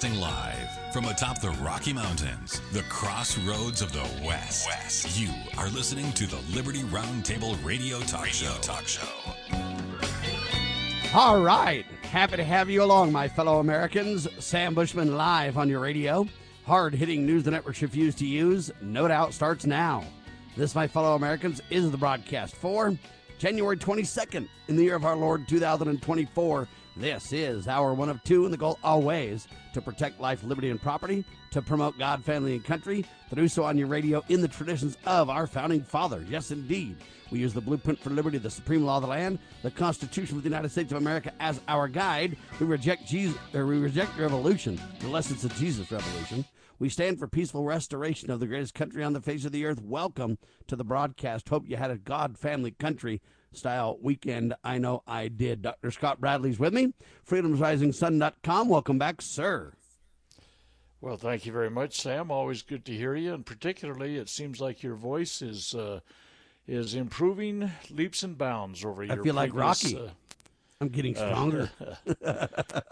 Broadcasting live from atop the Rocky Mountains, the crossroads of the West. You are listening to the Liberty Roundtable Radio Talk Show. All right. Happy to have you along, my fellow Americans. Sam Bushman live on your radio. Hard-hitting news the networks refuse to use, no doubt, starts now. This, my fellow Americans, is the broadcast for January 22nd in the year of our Lord 2024. This is hour one of two, and the goal always to protect life, liberty, and property, to promote God, family, and country, to do so on your radio in the traditions of our founding father. Yes, indeed. We use the blueprint for liberty, the supreme law of the land, the Constitution of the United States of America as our guide. We reject Jesus, or we reject revolution, the lessons of Jesus' revolution. We stand for peaceful restoration of the greatest country on the face of the earth. Welcome to the broadcast. Hope you had a God, family, country style weekend. I know I did. Dr. Scott Bradley's with me, freedomsrisingsun.com. Welcome back, sir. Well, thank you very much, Sam. Always good to hear you, and particularly it seems like your voice is improving leaps and bounds over your previous. I feel like Rocky. I'm getting stronger.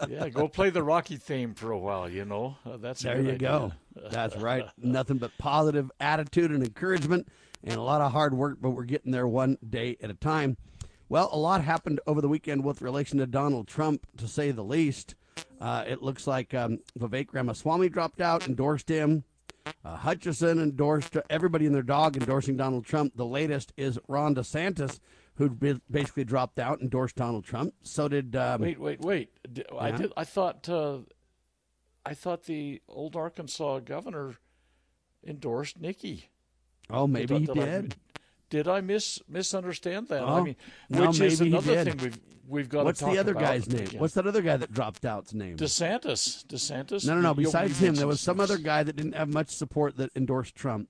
Yeah, go play the Rocky theme for a while, you know. That's a there good you idea. Go. That's right. Nothing but positive attitude and encouragement and a lot of hard work, but we're getting there one day at a time. Well, a lot happened over the weekend with relation to Donald Trump, to say the least. It looks like Vivek Ramaswamy dropped out, endorsed him. Hutchison endorsed, everybody and their dog endorsing Donald Trump. The latest is Ron DeSantis, who basically dropped out, endorsed Donald Trump. So did wait. I thought the old Arkansas governor endorsed Nikki. Oh, maybe he did. Did I misunderstand that? Oh, I mean, no, which is another thing we've got to talk about. What's the other guy's name? Again. What's that other guy that dropped out's name? DeSantis. No. Besides him, there was some other guy that didn't have much support that endorsed Trump.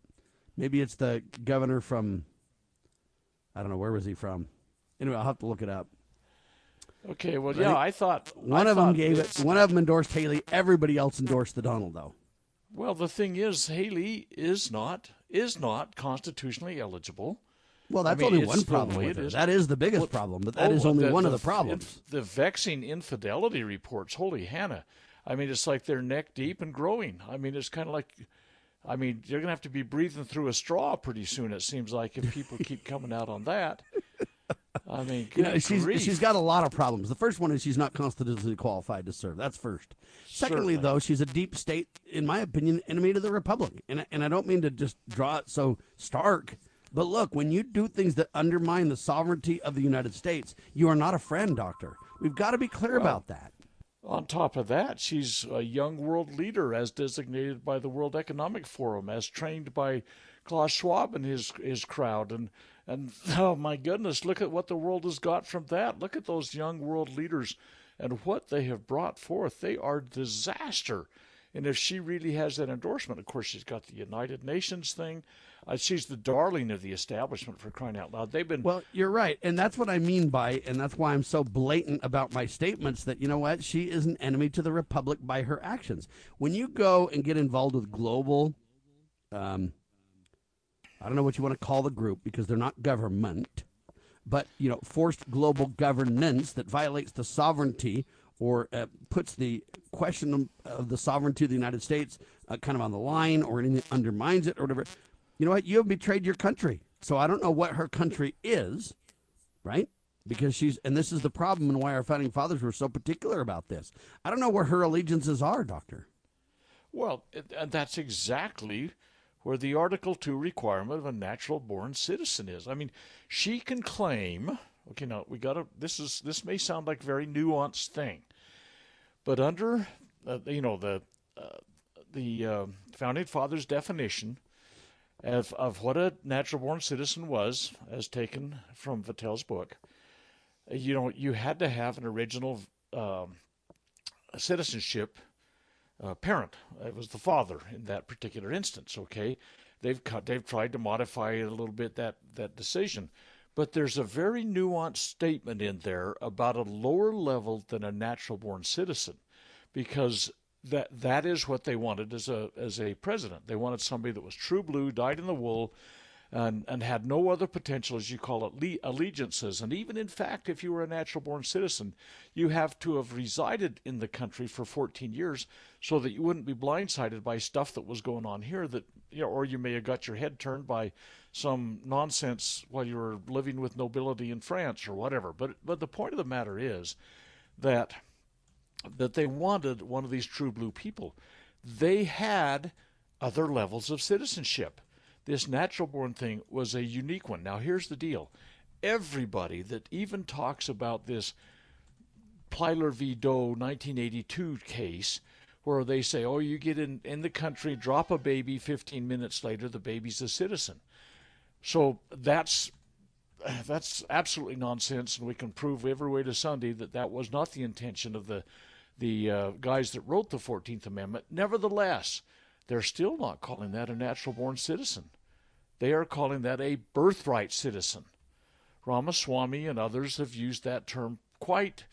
Maybe it's the governor from, I don't know, where was he from? Anyway, I'll have to look it up. Okay, well, yeah, I thought one of them endorsed Haley. Everybody else endorsed the Donald, though. Well, the thing is, Haley is not constitutionally eligible. Well, that's only one problem with it. That is the biggest problem, but that is only one of the problems. The vexing infidelity reports, holy Hannah. I mean, it's like they're neck deep and growing. I mean, it's kind of like, I mean, you're going to have to be breathing through a straw pretty soon, it seems like, if people keep coming out on that. I mean, she's got a lot of problems. The first one is she's not constitutionally qualified to serve. That's first. Secondly, though, she's a deep state, in my opinion, enemy to the republic. And I don't mean to just draw it so stark, but look, when you do things that undermine the sovereignty of the United States, you are not a friend, Doctor. We've got to be clear about that. On top of that, she's a young world leader as designated by the World Economic Forum, as trained by Klaus Schwab and his crowd. And oh, my goodness, look at what the world has got from that. Look at those young world leaders and what they have brought forth. They are disaster. And if she really has that endorsement, of course, she's got the United Nations thing. She's the darling of the establishment, for crying out loud. They've been. Well, you're right. And that's what I mean by, and that's why I'm so blatant about my statements that, you know what, she is an enemy to the republic by her actions. When you go and get involved with global, I don't know what you want to call the group because they're not government, but, you know, forced global governance that violates the sovereignty or puts the question of the sovereignty of the United States kind of on the line, or anything that undermines it or whatever. You know what? You have betrayed your country. So I don't know what her country is, right? Because and this is the problem and why our founding fathers were so particular about this. I don't know where her allegiances are, Doctor. Well, and that's exactly where the Article 2 requirement of a natural-born citizen is. I mean, she can claim, okay, now, this may sound like a very nuanced thing, but under, the Founding Fathers' definition of what a natural-born citizen was, as taken from Vattel's book, you know, you had to have an original citizenship parent. It was the father in that particular instance. Okay, they've tried to modify it a little bit, that decision, but there's a very nuanced statement in there about a lower level than a natural-born citizen, because that is what they wanted as a president. They wanted somebody that was true blue, dyed in the wool, and had no other potential, as you call it, allegiances. And even in fact, if you were a natural-born citizen, you have to have resided in the country for 14 years so that you wouldn't be blindsided by stuff that was going on here that, you know, or you may have got your head turned by some nonsense while you were living with nobility in France or whatever. But the point of the matter is that they wanted one of these true blue people. They had other levels of citizenship. This natural-born thing was a unique one. Now, here's the deal. Everybody that even talks about this Plyler v. Doe 1982 case, where they say, oh, you get in the country, drop a baby, 15 minutes later, the baby's a citizen. So that's absolutely nonsense, and we can prove every way to Sunday that was not the intention of the guys that wrote the 14th Amendment. Nevertheless, they're still not calling that a natural-born citizen. They are calling that a birthright citizen. Ramaswamy and others have used that term quite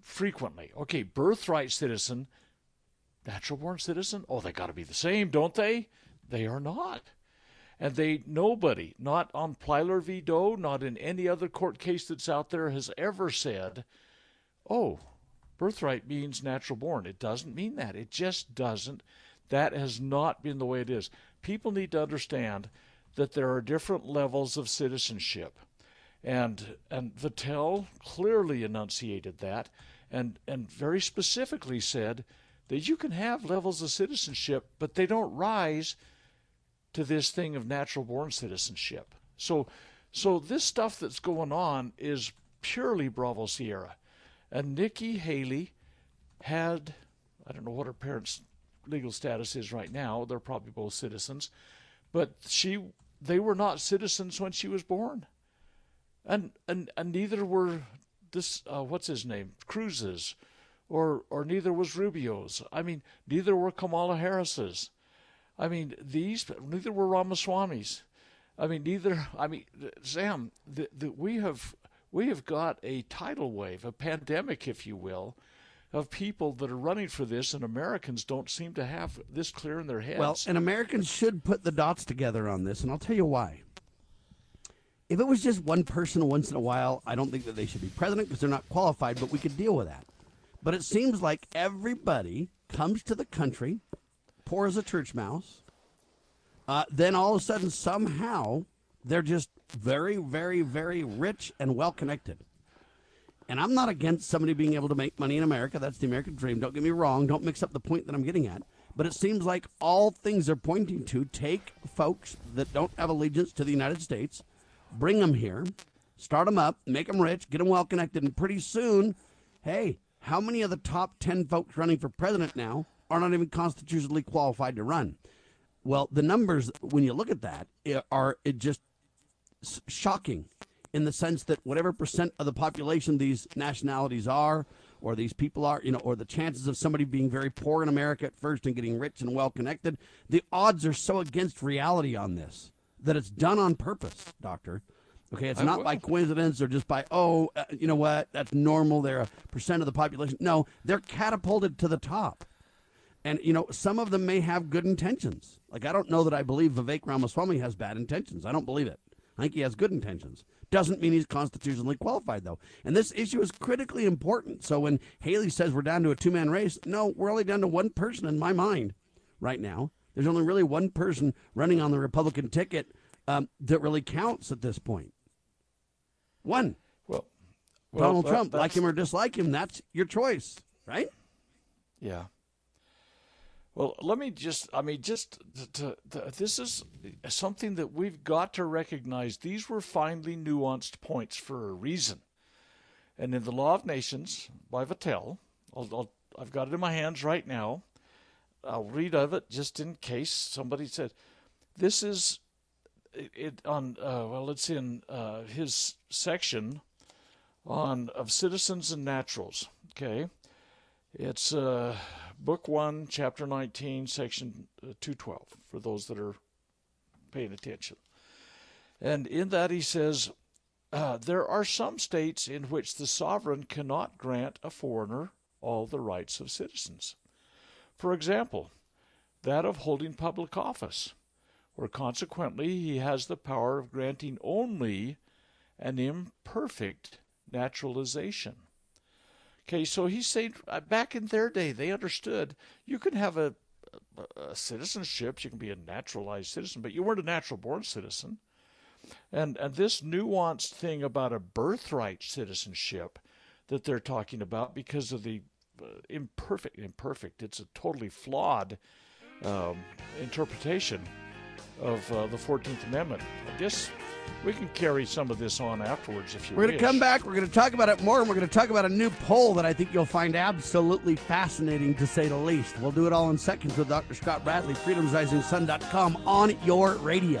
frequently. Okay, birthright citizen, natural-born citizen, oh, they got to be the same, don't they? They are not. And nobody, not on Plyler v. Doe, not in any other court case that's out there, has ever said, oh, birthright means natural born. It doesn't mean that. It just doesn't. That has not been the way it is. People need to understand that there are different levels of citizenship. And Vattel clearly enunciated that and very specifically said that you can have levels of citizenship, but they don't rise to this thing of natural-born citizenship. So this stuff that's going on is purely Bravo Sierra. And Nikki Haley had, I don't know what her parents' legal status is right now. They're probably both citizens. But they were not citizens when she was born. And neither were this, what's his name, Cruz's, or neither was Rubio's. I mean, neither were Kamala Harris's. I mean, neither were Ramaswamy's. I mean, Sam, we have got a tidal wave, a pandemic, if you will, of people that are running for this, and Americans don't seem to have this clear in their heads. Well, and Americans should put the dots together on this, and I'll tell you why. If it was just one person once in a while, I don't think that they should be president because they're not qualified, but we could deal with that. But it seems like everybody comes to the country poor as a church mouse, then all of a sudden somehow they're just very, very, very rich and well-connected. And I'm not against somebody being able to make money in America. That's the American dream. Don't get me wrong. Don't mix up the point that I'm getting at. But it seems like all things are pointing to take folks that don't have allegiance to the United States, bring them here, start them up, make them rich, get them well-connected, and pretty soon, hey, how many of the top 10 folks running for president now are not even constitutionally qualified to run? Well, the numbers, when you look at that, are just shocking in the sense that whatever percent of the population these nationalities are, or these people are, you know, or the chances of somebody being very poor in America at first and getting rich and well-connected, the odds are so against reality on this that it's done on purpose, Doctor. Okay, it's not by coincidence or just by, you know what, that's normal, they're a percent of the population. No, they're catapulted to the top. And, you know, some of them may have good intentions. Like, I don't know that I believe Vivek Ramaswamy has bad intentions. I don't believe it. I think he has good intentions. Doesn't mean he's constitutionally qualified, though. And this issue is critically important. So when Haley says we're down to a two-man race, no, we're only down to one person in my mind right now. There's only really one person running on the Republican ticket that really counts at this point. One. Well, Donald Trump, like him or dislike him, that's your choice, right? Yeah. Well, let me this is something that we've got to recognize. These were finely nuanced points for a reason. And in the Law of Nations by Vattel, I've got it in my hands right now. I'll read of it just in case somebody said, this is it on, well, it's in his section of Citizens and Naturals, okay? It's Book 1, Chapter 19, Section 212, for those that are paying attention. And in that he says, there are some states in which the sovereign cannot grant a foreigner all the rights of citizens. For example, that of holding public office, where consequently he has the power of granting only an imperfect naturalization. Okay, so he's saying back in their day, they understood you could have a citizenship, you can be a naturalized citizen, but you weren't a natural-born citizen. And this nuanced thing about a birthright citizenship that they're talking about because of the imperfect, it's a totally flawed interpretation of the 14th Amendment. I guess we can carry some of this on afterwards if you wish. We're going to come back, we're going to talk about it more, and we're going to talk about a new poll that I think you'll find absolutely fascinating, to say the least. We'll do it all in seconds with Dr. Scott Bradley, freedomsrisingsun.com, on your radio.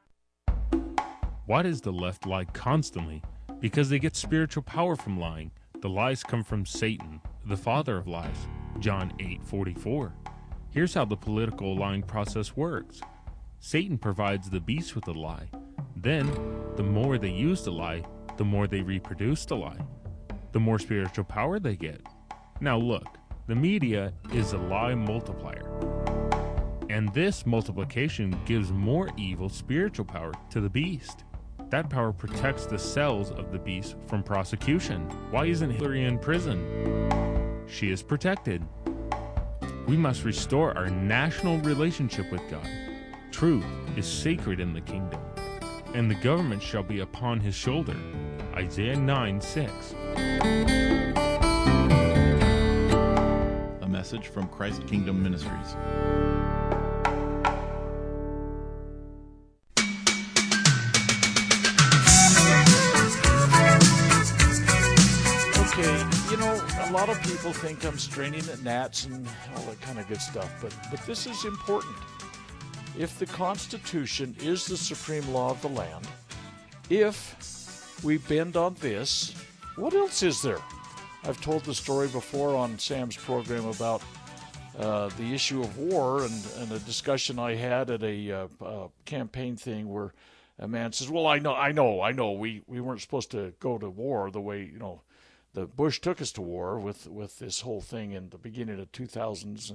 Why does the left lie constantly? Because they get spiritual power from lying. The lies come from Satan, the father of lies. John 8:44. Here's how the political lying process works. Satan provides the beast with a lie. Then, the more they use the lie, the more they reproduce the lie, the more spiritual power they get. Now look, the media is a lie multiplier. And this multiplication gives more evil spiritual power to the beast. That power protects the cells of the beast from prosecution. Why isn't Hillary in prison? She is protected. We must restore our national relationship with God. Truth is sacred in the kingdom, and the government shall be upon his shoulder. Isaiah 9:6. A message from Christ Kingdom Ministries. A lot of people think I'm straining at gnats and all that kind of good stuff, but this is important. If the Constitution is the supreme law of the land, if we bend on this, what else is there? I've told the story before on Sam's program about the issue of war and a discussion I had at a campaign thing where a man says, well, I know, we weren't supposed to go to war the way, you know, the Bush took us to war with this whole thing in the beginning of 2000s,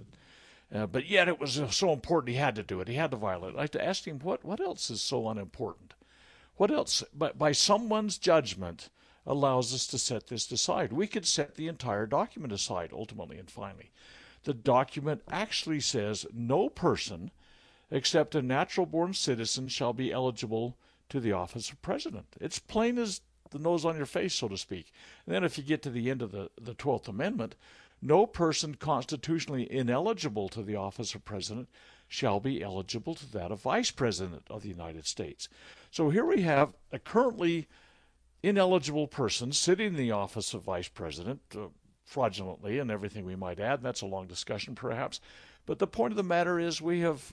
but yet it was so important he had to do it. He had to violate it. I had to ask him, what else is so unimportant? What else, by someone's judgment, allows us to set this aside? We could set the entire document aside, ultimately and finally. The document actually says no person except a natural-born citizen shall be eligible to the office of president. It's plain as the nose on your face, so to speak. And then if you get to the end of the 12th Amendment, no person constitutionally ineligible to the office of president shall be eligible to that of vice president of the United States. So here we have a currently ineligible person sitting in the office of vice president, fraudulently and everything we might add. That's a long discussion perhaps. But the point of the matter is we have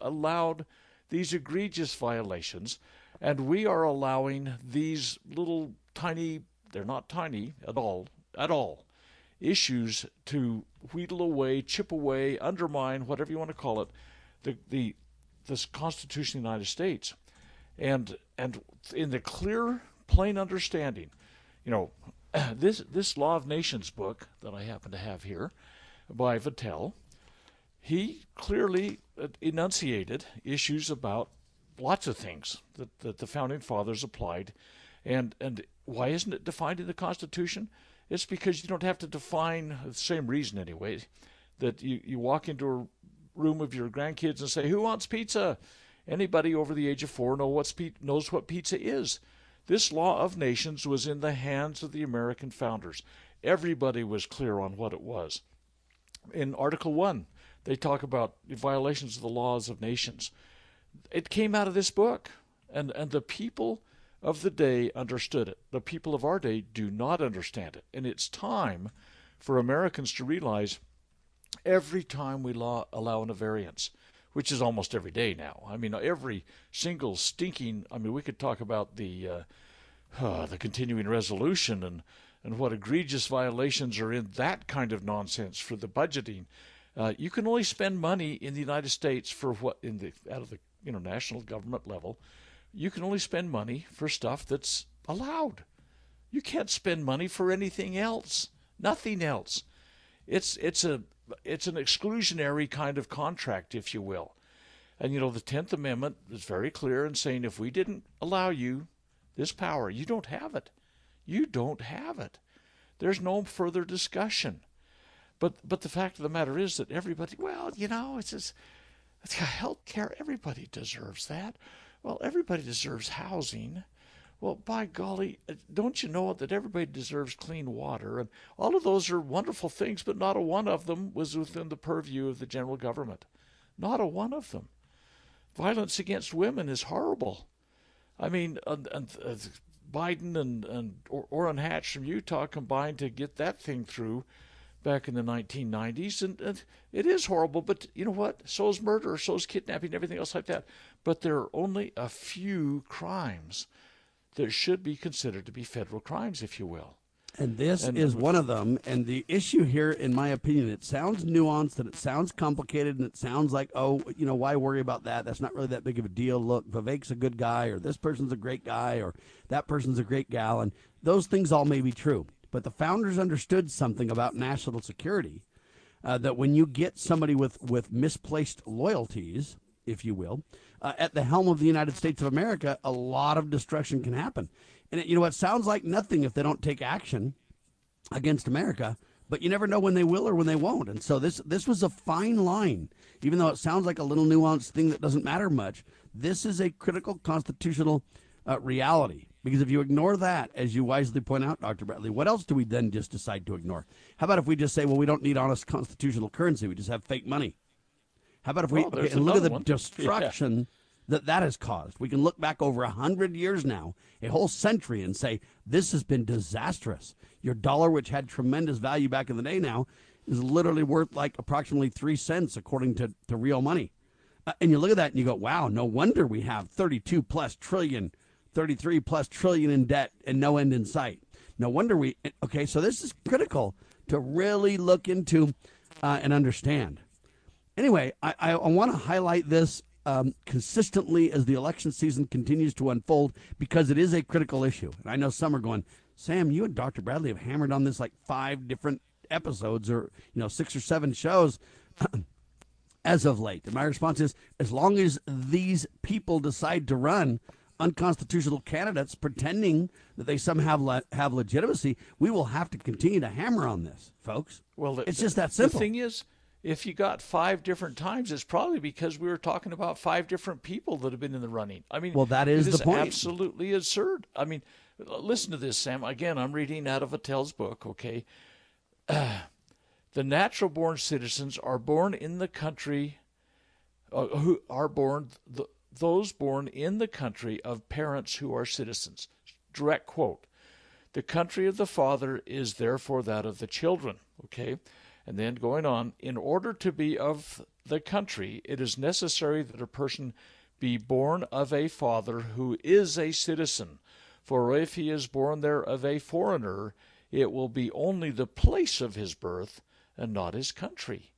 allowed these egregious violations. And we are allowing these little tiny, they're not tiny at all, issues to wheedle away, chip away, undermine, whatever you want to call it, this Constitution of the United States. And in the clear, plain understanding, you know, this Law of Nations book that I happen to have here by Vattel, he clearly enunciated issues about lots of things that the Founding Fathers applied And why isn't it defined in the Constitution? It's because you don't have to define, the same reason anyway, that you walk into a room of your grandkids and say, who wants pizza? Anybody over the age of four knows what pizza is. This Law of Nations was in the hands of the American founders. Everybody was clear on what it was. In Article 1, they talk about violations of the laws of nations. It came out of this book, and the people of the day understood it. The people of our day do not understand it, and it's time for Americans to realize every time we allow a variance, which is almost every day now. I mean, every single stinking, we could talk about the continuing resolution and what egregious violations are in that kind of nonsense for the budgeting. You can only spend money in the United States for what out of the national government level. You can only spend money for stuff that's allowed. You can't spend money for anything else. Nothing else. It's an exclusionary kind of contract, if you will. And the 10th Amendment is very clear in saying if we didn't allow you this power, you don't have it. You don't have it. There's no further discussion. But the fact of the matter is that everybody, it's health care. Everybody deserves that. Well, everybody deserves housing. Well, by golly, don't you know that everybody deserves clean water? And all of those are wonderful things, but not a one of them was within the purview of the general government. Not a one of them. Violence against women is horrible. Biden and Orrin Hatch from Utah combined to get that thing through back in the 1990s, and it is horrible, but you know what? So is murder, so is kidnapping, everything else like that. But there are only a few crimes that should be considered to be federal crimes, if you will. And this is one of them, and the issue here, in my opinion, it sounds nuanced, and it sounds complicated, and it sounds like, why worry about that? That's not really that big of a deal. Look, Vivek's a good guy, or this person's a great guy, or that person's a great gal, and those things all may be true. But the founders understood something about national security, that when you get somebody with misplaced loyalties, if you will, at the helm of the United States of America, a lot of destruction can happen. And it sounds like nothing if they don't take action against America, but you never know when they will or when they won't. And so this was a fine line, even though it sounds like a little nuanced thing that doesn't matter much. This is a critical constitutional reality. Because if you ignore that, as you wisely point out, Dr. Bradley, what else do we then just decide to ignore? How about if we just say, well, we don't need honest constitutional currency. We just have fake money. How about if we look at the destruction that has caused? We can look back over 100 years now, a whole century, and say, this has been disastrous. Your dollar, which had tremendous value back in the day now, is literally worth like approximately 3 cents according to real money. And you look at that and you go, wow, no wonder we have 32-plus trillion 33 plus trillion in debt and no end in sight. No wonder so this is critical to really look into and understand. Anyway, I want to highlight this consistently as the election season continues to unfold because it is a critical issue. And I know some are going, Sam, you and Dr. Bradley have hammered on this like 5 different episodes or 6 or 7 shows as of late. And my response is, as long as these people decide to run unconstitutional candidates pretending that they somehow have legitimacy, we will have to continue to hammer on this, folks. Well, it's just that simple. The thing is, if you got 5 different times, it's probably because we were talking about 5 different people that have been in the running. That is the point. It is absolutely absurd. Listen to this, Sam. Again, I'm reading out of Vattel's book, okay? The natural-born citizens are born in the country, those born in the country of parents who are citizens. Direct quote. The country of the father is therefore that of the children. Okay. And then going on, in order to be of the country, it is necessary that a person be born of a father who is a citizen. For if he is born there of a foreigner, it will be only the place of his birth and not his country.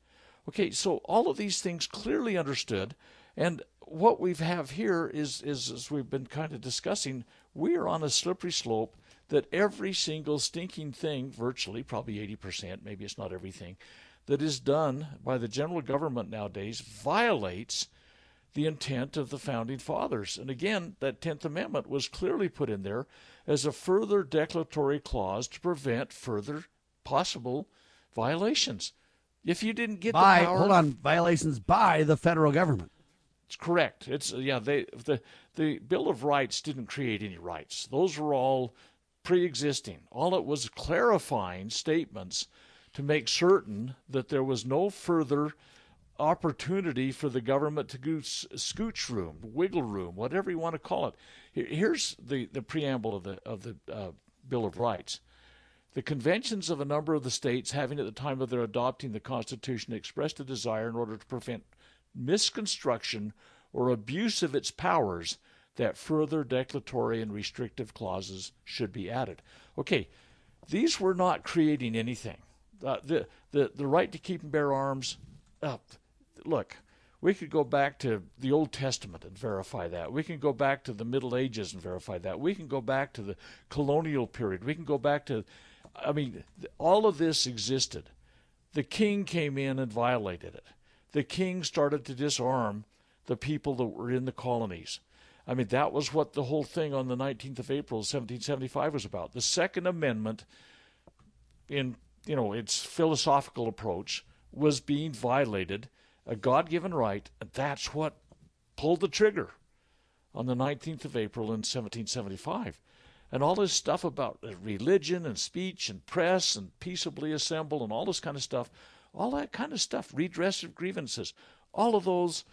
Okay. So all of these things clearly understood. And what we have here is, as we've been kind of discussing, we are on a slippery slope that every single stinking thing, virtually, probably 80%, maybe it's not everything, that is done by the general government nowadays violates the intent of the Founding Fathers. And again, that 10th Amendment was clearly put in there as a further declaratory clause to prevent further possible violations. If you didn't get the power... Hold on, violations by the federal government. It's correct. It's the Bill of Rights didn't create any rights. Those were all pre-existing. All it was clarifying statements to make certain that there was no further opportunity for the government to go scooch room, wiggle room, whatever you want to call it. Here's the preamble of the Bill of Rights. The conventions of a number of the states having at the time of their adopting the Constitution expressed a desire in order to prevent misconstruction or abuse of its powers that further declaratory and restrictive clauses should be added. Okay, these were not creating anything. The right to keep and bear arms, look, we could go back to the Old Testament and verify that. We can go back to the Middle Ages and verify that. We can go back to the colonial period. We can go back to, all of this existed. The king came in and violated it. The king started to disarm the people that were in the colonies. That was what the whole thing on the 19th of April, 1775 was about. The Second Amendment, in its philosophical approach, was being violated, a God-given right, and that's what pulled the trigger on the 19th of April in 1775. And all this stuff about religion and speech and press and peaceably assemble and all this kind of stuff, all that kind of stuff, redress of grievances, all of those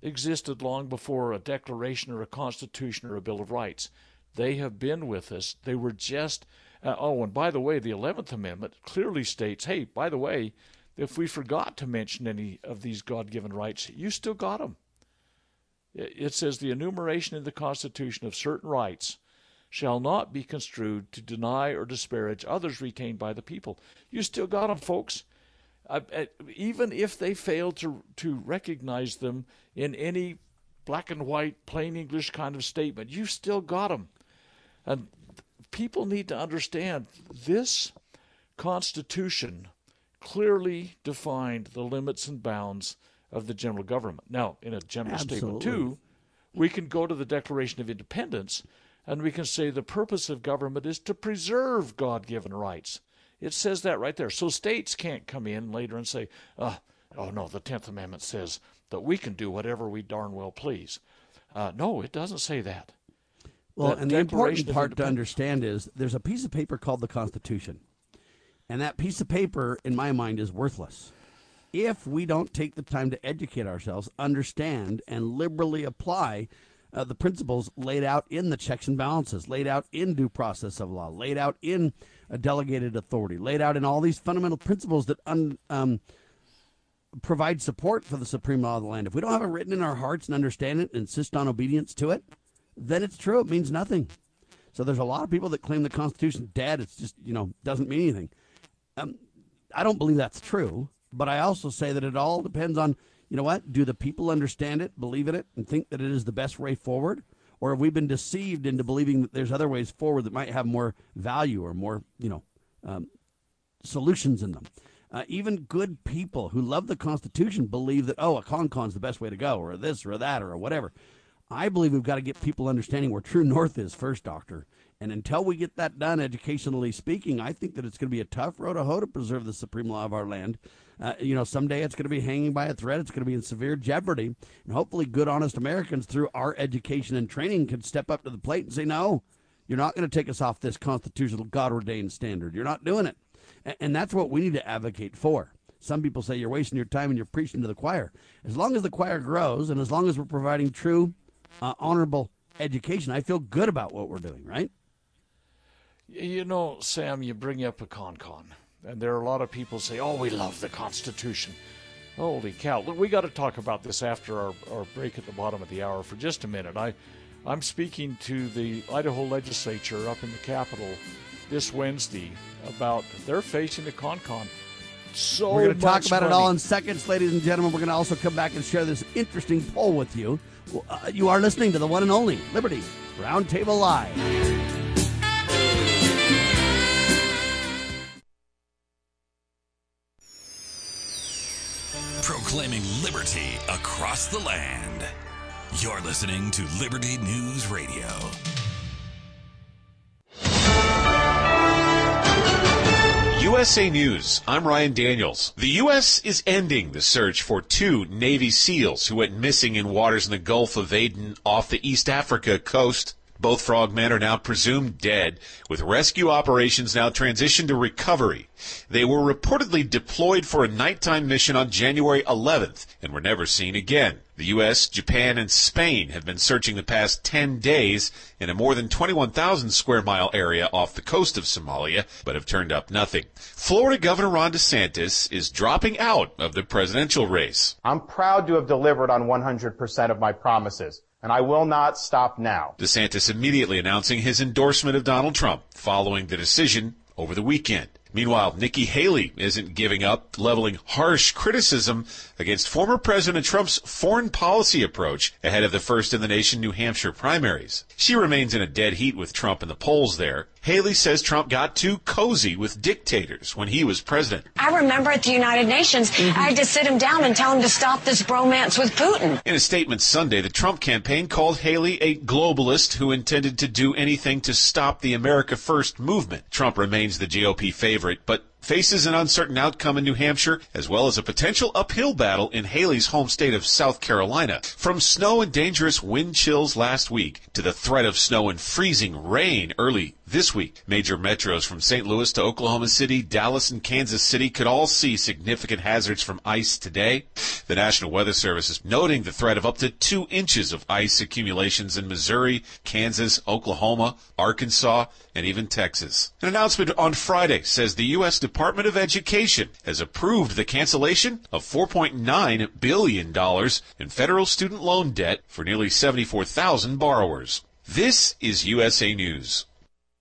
existed long before a declaration or a constitution or a Bill of Rights. They have been with us. They were just, and by the way, the 11th Amendment clearly states, hey, by the way, if we forgot to mention any of these God-given rights, you still got them. It says the enumeration in the Constitution of certain rights shall not be construed to deny or disparage others retained by the people. You still got them, folks. Even if they fail to recognize them in any black and white, plain English kind of statement, you still got them. And people need to understand this Constitution clearly defined the limits and bounds of the general government. Now, in a general statement, too, we can go to the Declaration of Independence, and we can say the purpose of government is to preserve God-given rights. It says that right there. So states can't come in later and say, no, the 10th Amendment says that we can do whatever we darn well please. No, it doesn't say that. Well, and the important part to understand is there's a piece of paper called the Constitution, and that piece of paper, in my mind, is worthless if we don't take the time to educate ourselves, understand, and liberally apply the principles laid out in the checks and balances, laid out in due process of law, laid out in a delegated authority, laid out in all these fundamental principles that provide support for the supreme law of the land. If we don't have it written in our hearts and understand it and insist on obedience to it, then it's true. It means nothing. So there's a lot of people that claim the Constitution's dead. It's just, doesn't mean anything. I don't believe that's true, but I also say that it all depends on do the people understand it, believe in it, and think that it is the best way forward? Or have we been deceived into believing that there's other ways forward that might have more value or more, solutions in them? Even good people who love the Constitution believe that, a con-con's the best way to go, or this or that or whatever. I believe we've got to get people understanding where true north is first, Doctor. And until we get that done, educationally speaking, I think that it's going to be a tough road to hoe to preserve the supreme law of our land. Someday it's going to be hanging by a thread. It's going to be in severe jeopardy. And hopefully good, honest Americans through our education and training can step up to the plate and say, no, you're not going to take us off this constitutional God-ordained standard. You're not doing it. And that's what we need to advocate for. Some people say you're wasting your time and you're preaching to the choir. As long as the choir grows and as long as we're providing true, honorable education, I feel good about what we're doing, right? Sam, you bring up a con-con. And there are a lot of people say, we love the Constitution. Holy cow. Look, we got to talk about this after our break at the bottom of the hour for just a minute. I'm speaking to the Idaho legislature up in the Capitol this Wednesday about they're facing a con-con. We're going to talk about it all in seconds, ladies and gentlemen. We're going to also come back and share this interesting poll with you. You are listening to the one and only Liberty Roundtable Live. Proclaiming liberty across the land. You're listening to Liberty News Radio. USA News, I'm Ryan Daniels. The U.S. is ending the search for two Navy SEALs who went missing in waters in the Gulf of Aden off the East Africa coast. Both frogmen are now presumed dead, with rescue operations now transitioned to recovery. They were reportedly deployed for a nighttime mission on January 11th and were never seen again. The U.S., Japan, and Spain have been searching the past 10 days in a more than 21,000 square mile area off the coast of Somalia, but have turned up nothing. Florida Governor Ron DeSantis is dropping out of the presidential race. I'm proud to have delivered on 100% of my promises, and I will not stop now. DeSantis immediately announcing his endorsement of Donald Trump following the decision over the weekend. Meanwhile, Nikki Haley isn't giving up, leveling harsh criticism against former President Trump's foreign policy approach ahead of the first-in-the-nation New Hampshire primaries. She remains in a dead heat with Trump in the polls there. Haley says Trump got too cozy with dictators when he was president. I remember at the United Nations, I had to sit him down and tell him to stop this bromance with Putin. In a statement Sunday, the Trump campaign called Haley a globalist who intended to do anything to stop the America First movement. Trump remains the GOP favorite, but faces an uncertain outcome in New Hampshire, as well as a potential uphill battle in Haley's home state of South Carolina. From snow and dangerous wind chills last week to the threat of snow and freezing rain early this week, major metros from St. Louis to Oklahoma City, Dallas, and Kansas City could all see significant hazards from ice today. The National Weather Service is noting the threat of up to 2 inches of ice accumulations in Missouri, Kansas, Oklahoma, Arkansas, and even Texas. An announcement on Friday says the U.S. Department of Education has approved the cancellation of $4.9 billion in federal student loan debt for nearly 74,000 borrowers. This is USA News.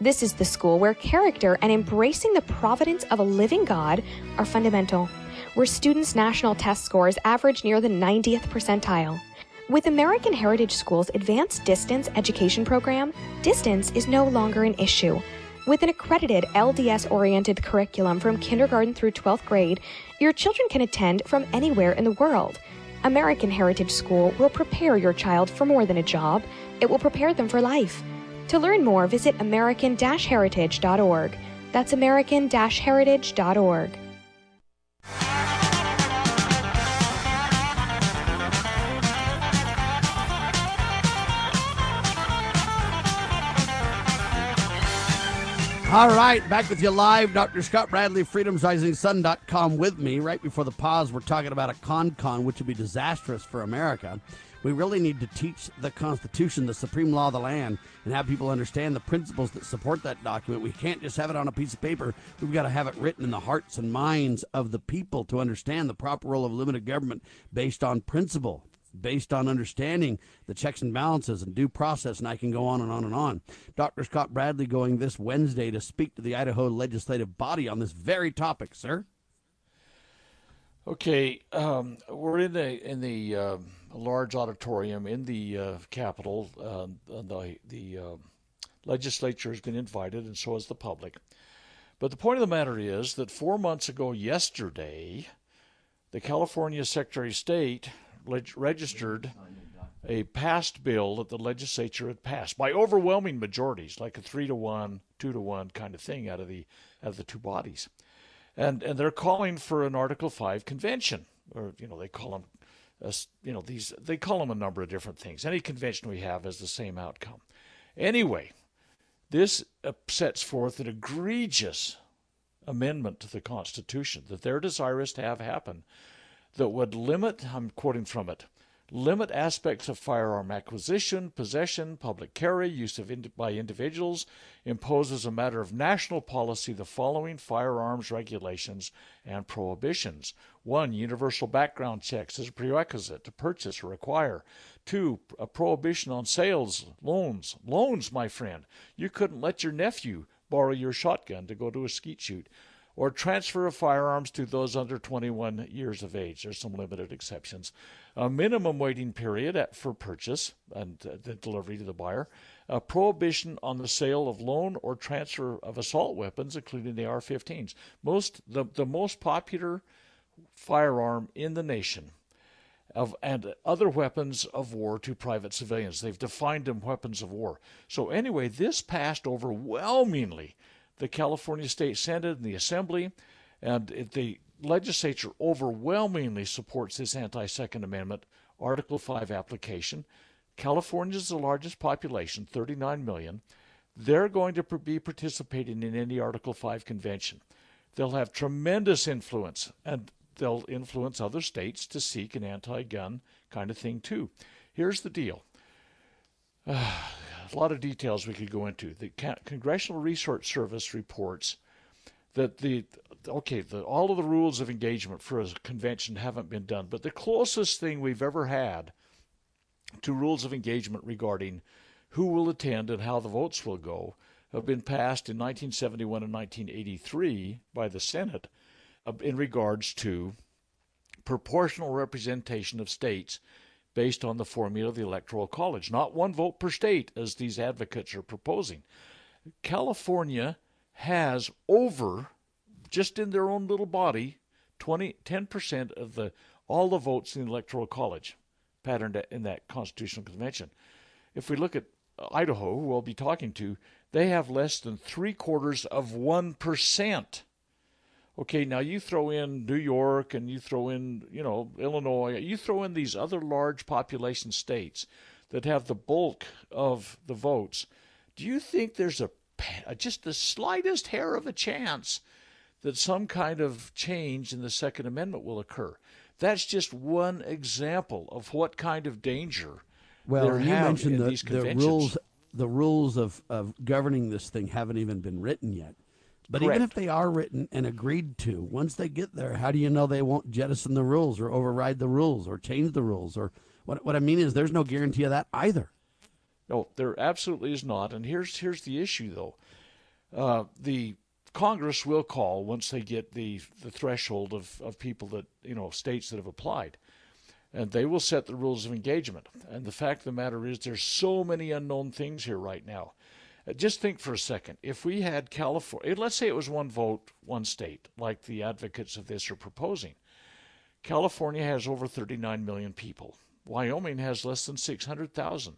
This is the school where character and embracing the providence of a living God are fundamental, where students' national test scores average near the 90th percentile. With American Heritage School's advanced distance education program, distance is no longer an issue. With an accredited LDS-oriented curriculum from kindergarten through 12th grade, your children can attend from anywhere in the world. American Heritage School will prepare your child for more than a job. It will prepare them for life. To learn more, visit American-Heritage.org. That's American-Heritage.org. All right, back with you live. Dr. Scott Bradley, freedomsrisingsun.com with me. Right before the pause, we're talking about a con-con, which would be disastrous for America. We really need to teach the Constitution, the supreme law of the land, and have people understand the principles that support that document. We can't just have it on a piece of paper. We've got to have it written in the hearts and minds of the people to understand the proper role of limited government based on principle, based on understanding the checks and balances and due process, and I can go on and on and on. Dr. Scott Bradley going this Wednesday to speak to the Idaho legislative body on this very topic, sir. Okay, we're in the large auditorium in the Capitol. The legislature has been invited, and so has the public. But the point of the matter is that 4 months ago yesterday, the California Secretary of State registered a passed bill that the legislature had passed by overwhelming majorities, like a 3-1, 2-1 kind of thing out of the two bodies, and they're calling for an Article 5 convention, or they call them, they call them a number of different things. Any convention we have is the same outcome. Anyway, this sets forth an egregious amendment to the Constitution that they're desirous to have happen, that would limit, I'm quoting from it, limit aspects of firearm acquisition, possession, public carry, use of by individuals, impose as a matter of national policy the following firearms regulations and prohibitions. 1. Universal background checks as a prerequisite to purchase or acquire. 2. A prohibition on sales, loans. Loans, my friend. You couldn't let your nephew borrow your shotgun to go to a skeet shoot, or transfer of firearms to those under 21 years of age. There's some limited exceptions. A minimum waiting period for purchase and the delivery to the buyer. A prohibition on the sale of loan or transfer of assault weapons, including the AR-15s. The most popular firearm in the nation, and other weapons of war to private civilians. They've defined them weapons of war. So anyway, this passed overwhelmingly the California State Senate and the Assembly, and the legislature overwhelmingly supports this anti-Second Amendment Article 5 application. California is the largest population, 39 million. They're going to be participating in any Article 5 convention. They'll have tremendous influence, and they'll influence other states to seek an anti-gun kind of thing too. Here's the deal. A lot of details we could go into. The Congressional Research Service reports that all of the rules of engagement for a convention haven't been done, but the closest thing we've ever had to rules of engagement regarding who will attend and how the votes will go have been passed in 1971 and 1983 by the Senate in regards to proportional representation of states based on the formula of the Electoral College. Not one vote per state, as these advocates are proposing. California has over, just in their own little body, 10% of all the votes in the Electoral College patterned in that Constitutional Convention. If we look at Idaho, who I'll be talking to, they have less than 0.75%. Okay, now you throw in New York and you throw in, Illinois, you throw in these other large population states that have the bulk of the votes. Do you think there's just the slightest hair of a chance that some kind of change in the Second Amendment will occur? That's just one example of what kind of danger there you mentioned in these conventions. The rules of governing this thing haven't even been written yet. But correct. Even if they are written and agreed to, once they get there, how do you know they won't jettison the rules or override the rules or change the rules? Or what I mean is there's no guarantee of that either. No, there absolutely is not. And here's the issue, though. The Congress will call once they get the threshold of people that, states that have applied. And they will set the rules of engagement. And the fact of the matter is there's so many unknown things here right now. Just think for a second. If we had California, let's say it was one vote, one state, like the advocates of this are proposing. California has over 39 million people. Wyoming has less than 600,000.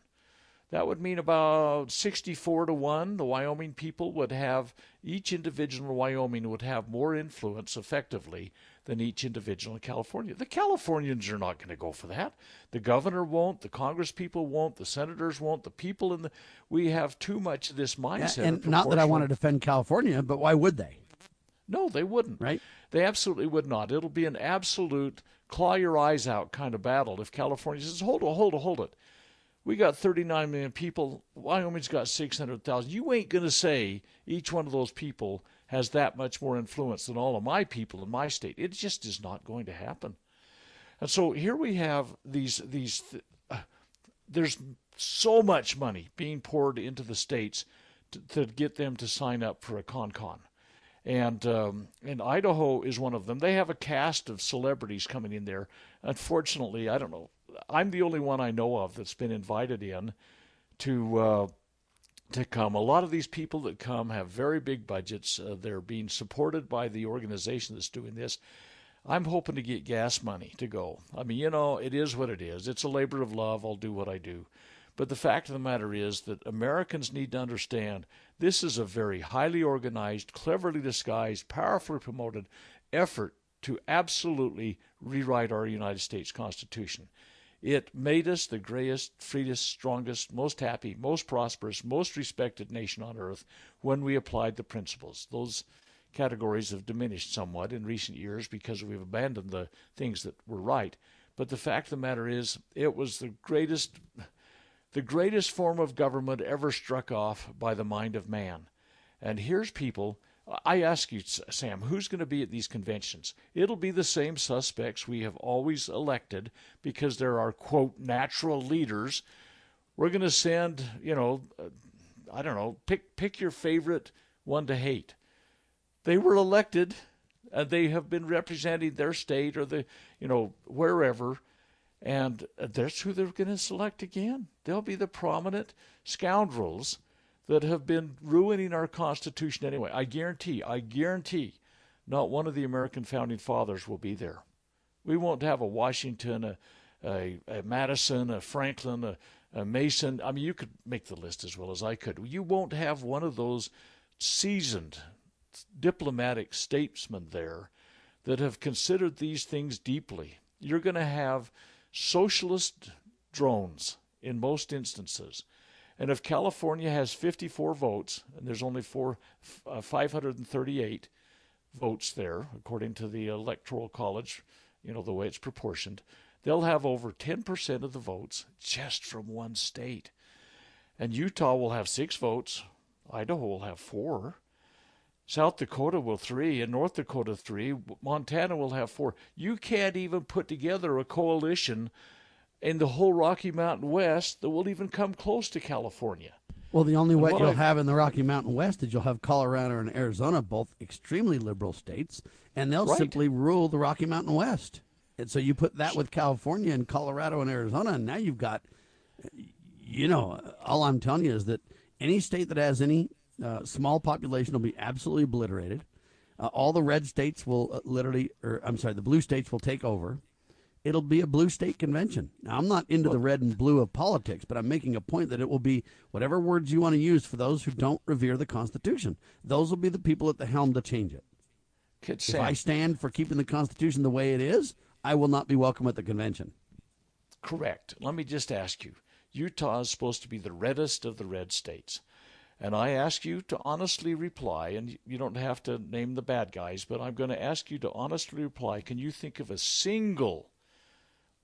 That would mean about 64-1, the Wyoming people would have, each individual in Wyoming would have more influence effectively than each individual in California. The Californians are not going to go for that. The governor won't, the Congress people won't, the senators won't, the people in the, we have too much of this mindset. Yeah, and not that I want to defend California, but why would they? No, they wouldn't. Right? They absolutely would not. It'll be an absolute claw your eyes out kind of battle if California says, hold it. We got 39 million people. Wyoming's got 600,000. You ain't going to say each one of those people has that much more influence than all of my people in my state. It just is not going to happen. And so here we have these there's so much money being poured into the states to get them to sign up for a con. And Idaho is one of them. They have a cast of celebrities coming in there. Unfortunately, I don't know. I'm the only one I know of that's been invited in to come. A lot of these people that come have very big budgets. They're being supported by the organization that's doing this. I'm hoping to get gas money to go. I mean, you know, it is what it is. It's a labor of love. I'll do what I do. But the fact of the matter is that Americans need to understand this is a very highly organized, cleverly disguised, powerfully promoted effort to absolutely rewrite our United States Constitution. It made us the greatest, freest, strongest, most happy, most prosperous, most respected nation on earth when we applied the principles. Those categories have diminished somewhat in recent years because we've abandoned the things that were right. But the fact of the matter is, it was the greatest form of government ever struck off by the mind of man. And here's people. I ask you, Sam, who's going to be at these conventions? It'll be the same suspects we have always elected because there are, quote, natural leaders. We're going to send, I don't know, pick your favorite one to hate. They were elected, and they have been representing their state or wherever, and that's who they're going to select again. They'll be the prominent scoundrels that have been ruining our Constitution anyway. I guarantee not one of the American founding fathers will be there. We won't have a Washington, a Madison, a Franklin, a Mason. I mean, you could make the list as well as I could. You won't have one of those seasoned diplomatic statesmen there that have considered these things deeply. You're going to have socialist drones in most instances. And if California has 54 votes, and there's only 538 votes there, according to the Electoral College, the way it's proportioned, they'll have over 10% of the votes just from one state. And Utah will have 6 votes. Idaho will have 4. South Dakota will 3, and North Dakota 3. Montana will have 4. You can't even put together a coalition in the whole Rocky Mountain West that will even come close to California. Well, the only way you'll have in the Rocky Mountain West is you'll have Colorado and Arizona, both extremely liberal states, and they'll simply rule the Rocky Mountain West. And so you put that with California and Colorado and Arizona, and now you've got, all I'm telling you is that any state that has any small population will be absolutely obliterated. All the red states will the blue states will take over. It'll be a blue state convention. Now, I'm not into the red and blue of politics, but I'm making a point that it will be whatever words you want to use for those who don't revere the Constitution. Those will be the people at the helm to change it. If I stand for keeping the Constitution the way it is, I will not be welcome at the convention. Correct. Let me just ask you. Utah is supposed to be the reddest of the red states. And I ask you to honestly reply, and you don't have to name the bad guys, but I'm going to ask you to honestly reply. Can you think of a single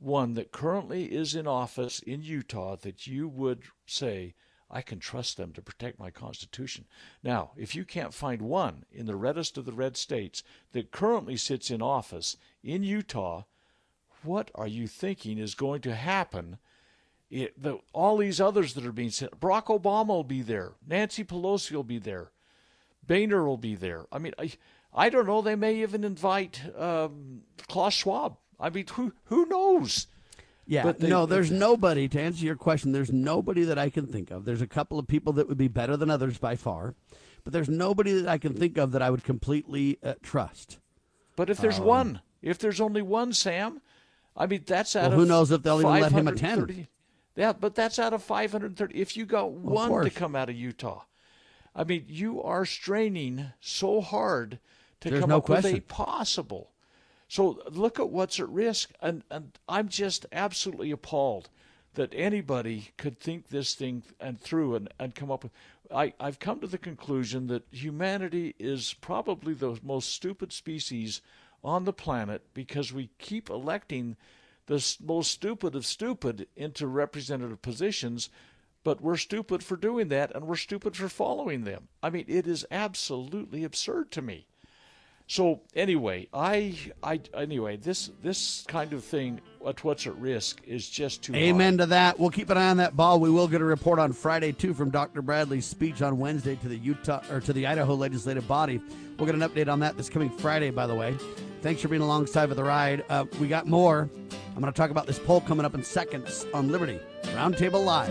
one that currently is in office in Utah that you would say, I can trust them to protect my Constitution? Now, if you can't find one in the reddest of the red states that currently sits in office in Utah, what are you thinking is going to happen? All these others that are being sent, Barack Obama will be there. Nancy Pelosi will be there. Boehner will be there. I mean, I don't know. They may even invite Klaus Schwab. I mean, who knows? Yeah, but there's nobody, to answer your question, there's nobody that I can think of. There's a couple of people that would be better than others by far, but there's nobody that I can think of that I would completely trust. But if there's one, if there's only one, Sam, I mean, that's out of who knows if they'll even let him attend. But that's out of 530. If you got one to come out of Utah, I mean, you are straining so hard to come up with a possible. So look at what's at risk. And I'm just absolutely appalled that anybody could think this thing through and come up with. I've come to the conclusion that humanity is probably the most stupid species on the planet because we keep electing the most stupid of stupid into representative positions, but we're stupid for doing that, and we're stupid for following them. I mean, it is absolutely absurd to me. So anyway, this kind of thing, what's at risk, is just too. Amen to that. We'll keep an eye on that ball. We will get a report on Friday too from Dr. Bradley's speech on Wednesday to the Idaho legislative body. We'll get an update on that this coming Friday. By the way, thanks for being alongside with the ride. We got more. I'm going to talk about this poll coming up in seconds on Liberty Roundtable Live.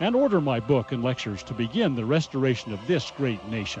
and order my book and lectures to begin the restoration of this great nation.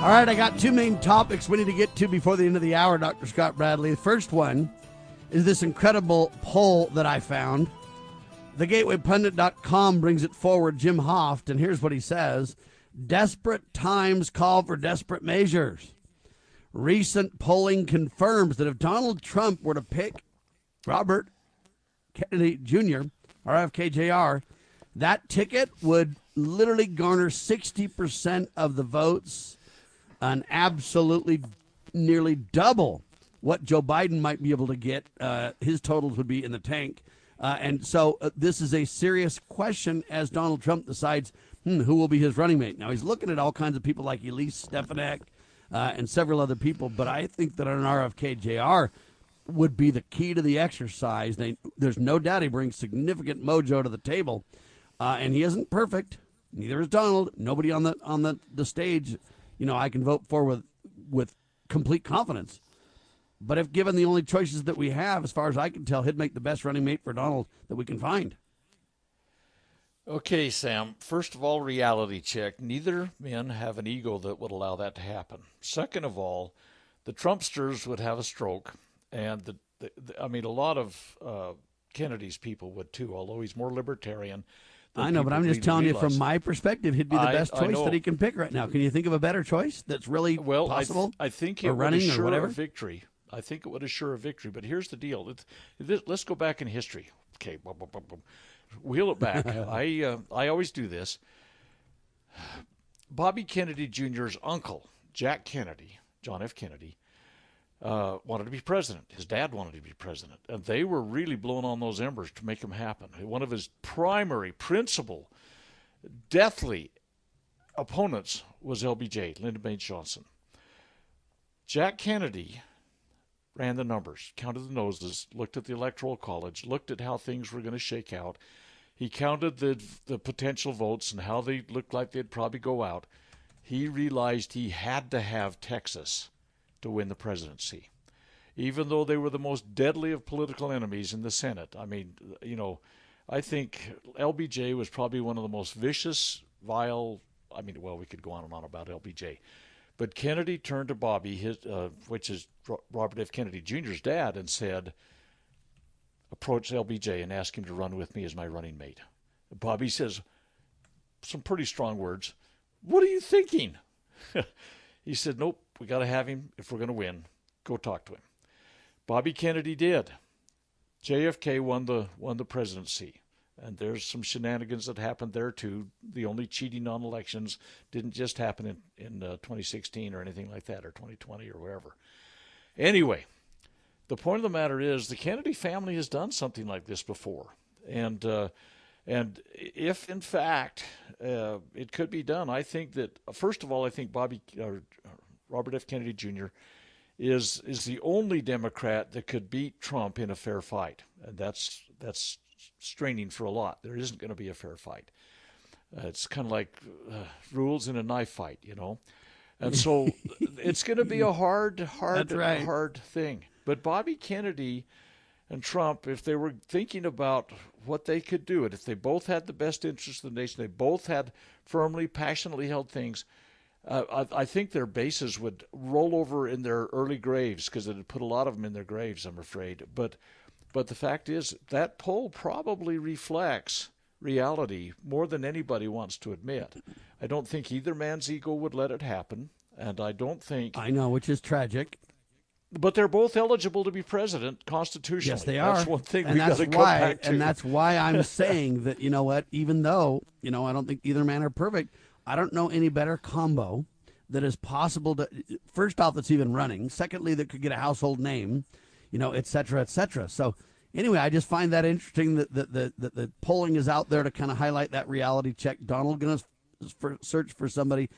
All right, I got two main topics we need to get to before the end of the hour, Dr. Scott Bradley. The first one is this incredible poll that I found. TheGatewayPundit.com brings it forward, Jim Hoft, and here's what he says. Desperate times call for desperate measures. Recent polling confirms that if Donald Trump were to pick Robert Kennedy Jr., RFK Jr., that ticket would literally garner 60% of the votes, an absolutely nearly double what Joe Biden might be able to get. His totals would be in the tank. And so this is a serious question as Donald Trump decides who will be his running mate. Now, he's looking at all kinds of people like Elise Stefanik and several other people, but I think that an RFK Jr. would be the key to the exercise. There's no doubt he brings significant mojo to the table, and he isn't perfect. Neither is Donald. Nobody on the stage, you know, I can vote for with complete confidence. But if given the only choices that we have, as far as I can tell, he'd make the best running mate for Donald that we can find. Okay, Sam. First of all, reality check. Neither men have an ego that would allow that to happen. Second of all, the Trumpsters would have a stroke. And, a lot of Kennedy's people would too, although he's more libertarian. I know, but I'm just telling you from my perspective, he'd be the best choice that he can pick right now. Can you think of a better choice that's really possible? I think it would assure a victory. I think it would assure a victory. But here's the deal. Let's go back in history. Okay, wheel it back. I always do this. Bobby Kennedy Jr.'s uncle, Jack Kennedy, John F. Kennedy, wanted to be president. His dad wanted to be president. And they were really blowing on those embers to make him happen. One of his primary, principal, deathly opponents was LBJ, Lyndon Baines Johnson. Jack Kennedy ran the numbers, counted the noses, looked at the Electoral College, looked at how things were going to shake out. He counted the potential votes and how they looked like they'd probably go out. He realized he had to have Texas to win the presidency, even though they were the most deadly of political enemies in the Senate. I mean, you know, I think LBJ was probably one of the most vicious, vile, I mean, well, we could go on and on about LBJ. But Kennedy turned to Bobby, which is Robert F. Kennedy Jr.'s dad, and said, approach LBJ and ask him to run with me as my running mate. Bobby says some pretty strong words. What are you thinking? He said, nope, we got to have him. If we're going to win, go talk to him. Bobby Kennedy did. JFK won the presidency. And there's some shenanigans that happened there, too. The only cheating on elections didn't just happen in 2016 or anything like that, or 2020 or wherever. Anyway, the point of the matter is the Kennedy family has done something like this before. And if, in fact, it could be done, I think that, first of all, I think Robert F. Kennedy Jr. is the only Democrat that could beat Trump in a fair fight. And that's straining for a lot. There isn't going to be a fair fight. It's kind of like rules in a knife fight, you know. And so it's going to be a hard, right. hard thing. But Bobby Kennedy and Trump, if they were thinking about what they could do, and if they both had the best interest of the nation, they both had firmly, passionately held things, I think their bases would roll over in their early graves, because it had put a lot of them in their graves, I'm afraid. But the fact is that poll probably reflects reality more than anybody wants to admit. I don't think either man's ego would let it happen, and I don't think... I know, which is tragic. But they're both eligible to be president constitutionally. Yes, they are. That's one thing we've got to come back to. And that's why I'm saying that, you know what, even though, you know, I don't think either man are perfect, I don't know any better combo that is possible to... First off, that's even running. Secondly, that could get a household name. You know, et cetera, et cetera. So anyway, I just find that interesting that the polling is out there to kind of highlight that reality check. Donald going to search for somebody.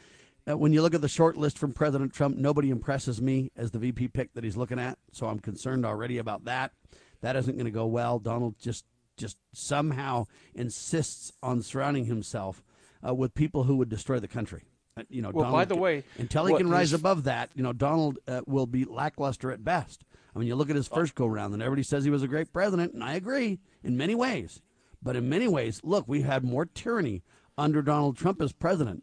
When you look at the short list from President Trump, nobody impresses me as the VP pick that he's looking at. So I'm concerned already about that. That isn't going to go well. Donald just somehow insists on surrounding himself with people who would destroy the country. You know, well, Donald, by the way, until he can rise above that, you know, Donald will be lackluster at best. I mean, you look at his first go-round, and everybody says he was a great president, and I agree in many ways. But in many ways, look, we had more tyranny under Donald Trump as president,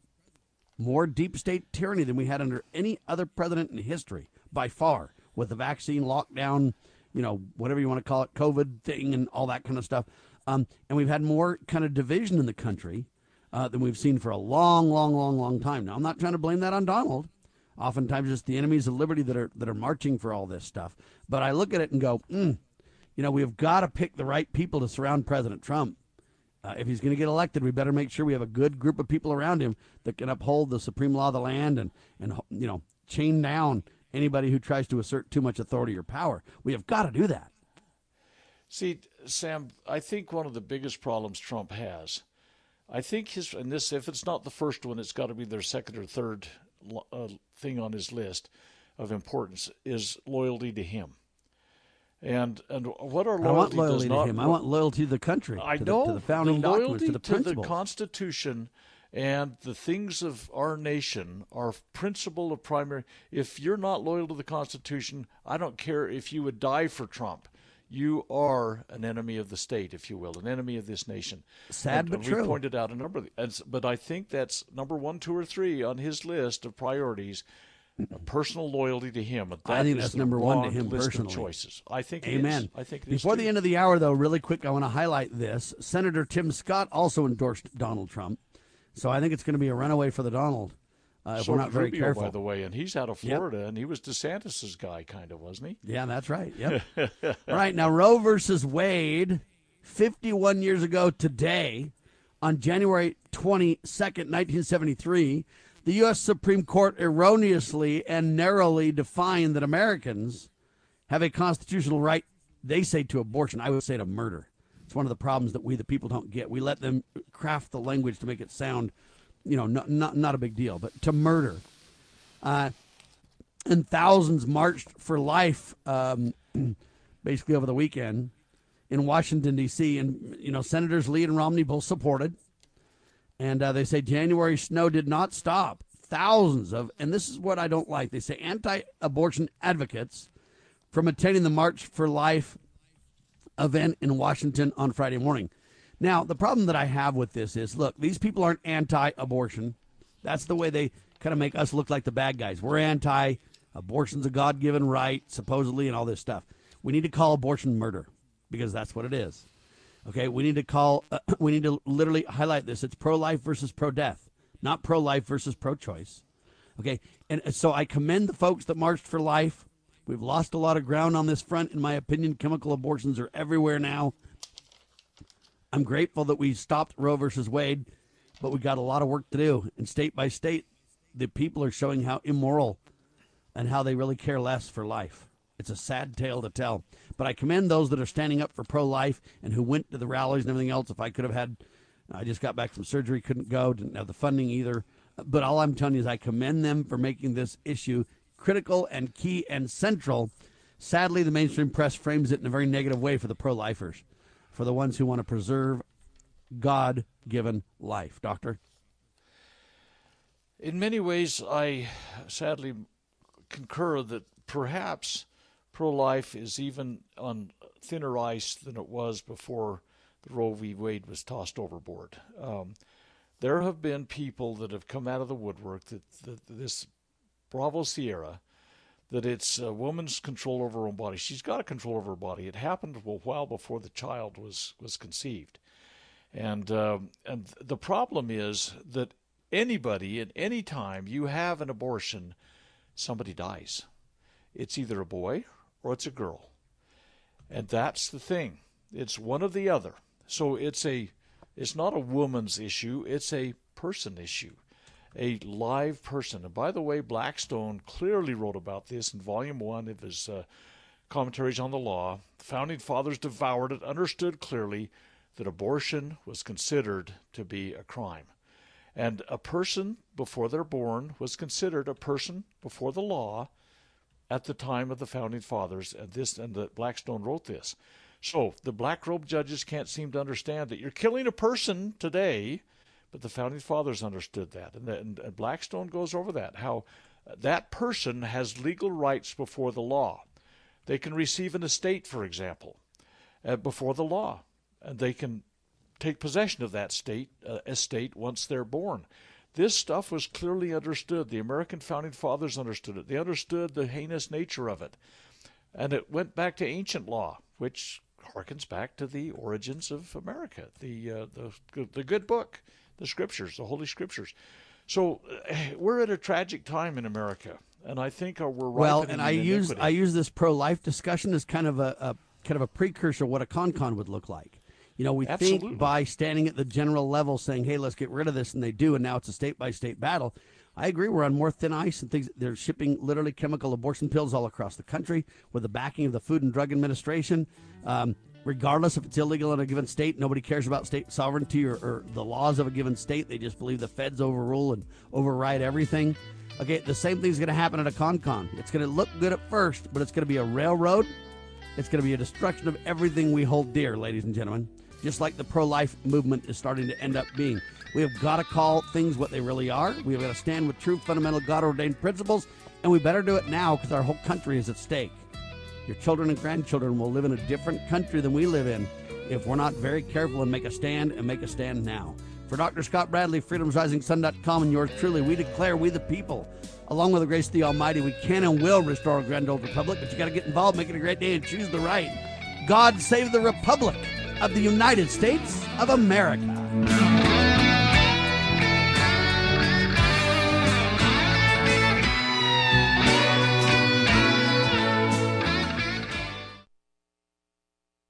more deep state tyranny than we had under any other president in history, by far, with the vaccine lockdown, you know, whatever you want to call it, COVID thing and all that kind of stuff. And we've had more kind of division in the country than we've seen for a long, long, long, long time. Now, I'm not trying to blame that on Donald. Oftentimes it's the enemies of liberty that are marching for all this stuff. But I look at it and go, you know, we've got to pick the right people to surround President Trump. If he's going to get elected, we better make sure we have a good group of people around him that can uphold the supreme law of the land and you know, chain down anybody who tries to assert too much authority or power. We have got to do that. See, Sam, I think one of the biggest problems Trump has, I think if it's not the first one, it's got to be their second or third thing on his list of importance, is loyalty to him. And what are loyalty? I want loyalty to him. I want loyalty to the country. I know. To the founding documents, to the principles. To the Constitution and the things of our nation are principle of primary. If you're not loyal to the Constitution, I don't care if you would die for Trump. You are an enemy of the state, if you will, an enemy of this nation. Sad but true. We pointed out a number of these, but I think that's number 1, 2, or 3 on his list of priorities. Personal loyalty to him. I think that's number one to him personally. Choices. I think. Amen. I think it is before the end of the hour, though, really quick, I want to highlight this. Senator Tim Scott also endorsed Donald Trump, so I think it's going to be a runaway for the Donald. if we're not very Rubio, careful. By the way, and he's out of Florida, and he was DeSantis's guy, kind of, wasn't he? Yeah, that's right. Yep. All right, now Roe versus Wade, 51 years ago today, on January 22nd, 1973, the U.S. Supreme Court erroneously and narrowly defined that Americans have a constitutional right, they say, to abortion. I would say to murder. It's one of the problems that we, the people, don't get. We let them craft the language to make it sound, you know, not a big deal, but to murder. And thousands marched for life basically over the weekend in Washington, D.C., and, you know, Senators Lee and Romney both supported. And they say January snow did not stop. Thousands of, and this is what I don't like, they say anti-abortion advocates from attending the March for Life event in Washington on Friday morning. Now, the problem that I have with this is, look, these people aren't anti-abortion. That's the way they kind of make us look like the bad guys. We're anti-abortion's a God-given right, supposedly, and all this stuff. We need to call abortion murder because that's what it is. Okay, we need to call, we need to literally highlight this. It's pro-life versus pro-death, not pro-life versus pro-choice. Okay, and so I commend the folks that marched for life. We've lost a lot of ground on this front. In my opinion, chemical abortions are everywhere now. I'm grateful that we stopped Roe versus Wade, but we got a lot of work to do. And state by state, the people are showing how immoral and how they really care less for life. It's a sad tale to tell. But I commend those that are standing up for pro-life and who went to the rallies and everything else. If I could have had, I just got back from surgery, couldn't go, didn't have the funding either. But all I'm telling you is I commend them for making this issue critical and key and central. Sadly, the mainstream press frames it in a very negative way for the pro-lifers, for the ones who want to preserve God-given life. Doctor? In many ways, I sadly concur that perhaps pro-life is even on thinner ice than it was before the Roe v. Wade was tossed overboard. There have been people that have come out of the woodwork, that this Bravo Sierra, that it's a woman's control over her own body. She's got to control over her body. It happened a while before the child was conceived. And the problem is that anybody at any time you have an abortion, somebody dies. It's either a boy or it's a girl. And that's the thing. It's one or the other. So it's not a woman's issue. It's a person issue, a live person. And by the way, Blackstone clearly wrote about this in Volume 1 of his Commentaries on the Law. The Founding Fathers devoured it, understood clearly that abortion was considered to be a crime. And a person before they're born was considered a person before the law at the time of the Founding Fathers, and the Blackstone wrote this. So the black robe judges can't seem to understand that you're killing a person today, but the Founding Fathers understood that. And Blackstone goes over that, how that person has legal rights before the law. They can receive an estate, for example, before the law, and they can take possession of that estate once they're born. This stuff was clearly understood. The American Founding Fathers understood it. They understood the heinous nature of it. And it went back to ancient law, which harkens back to the origins of America, the good book, the scriptures, the Holy Scriptures. So we're at a tragic time in America, and I think we're right. Well, and I use this pro-life discussion as kind of a precursor of what a con would look like. You know, we Absolutely. Think by standing at the general level saying, hey, let's get rid of this, and they do, and now it's a state-by-state battle. I agree we're on more thin ice and things. They're shipping literally chemical abortion pills all across the country with the backing of the Food and Drug Administration. Regardless if it's illegal in a given state, nobody cares about state sovereignty or the laws of a given state. They just believe the feds overrule and override everything. Okay, the same thing's going to happen at a con. It's going to look good at first, but it's going to be a railroad. It's going to be a destruction of everything we hold dear, ladies and gentlemen. Just like the pro-life movement is starting to end up being. We have got to call things what they really are. We have got to stand with true fundamental God-ordained principles, and we better do it now because our whole country is at stake. Your children and grandchildren will live in a different country than we live in if we're not very careful and make a stand now. For Dr. Scott Bradley, freedomsrisingsun.com, and yours truly, we declare we the people, along with the grace of the Almighty, we can and will restore our grand old republic, but you got to get involved, make it a great day, and choose the right. God save the Republic of the United States of America.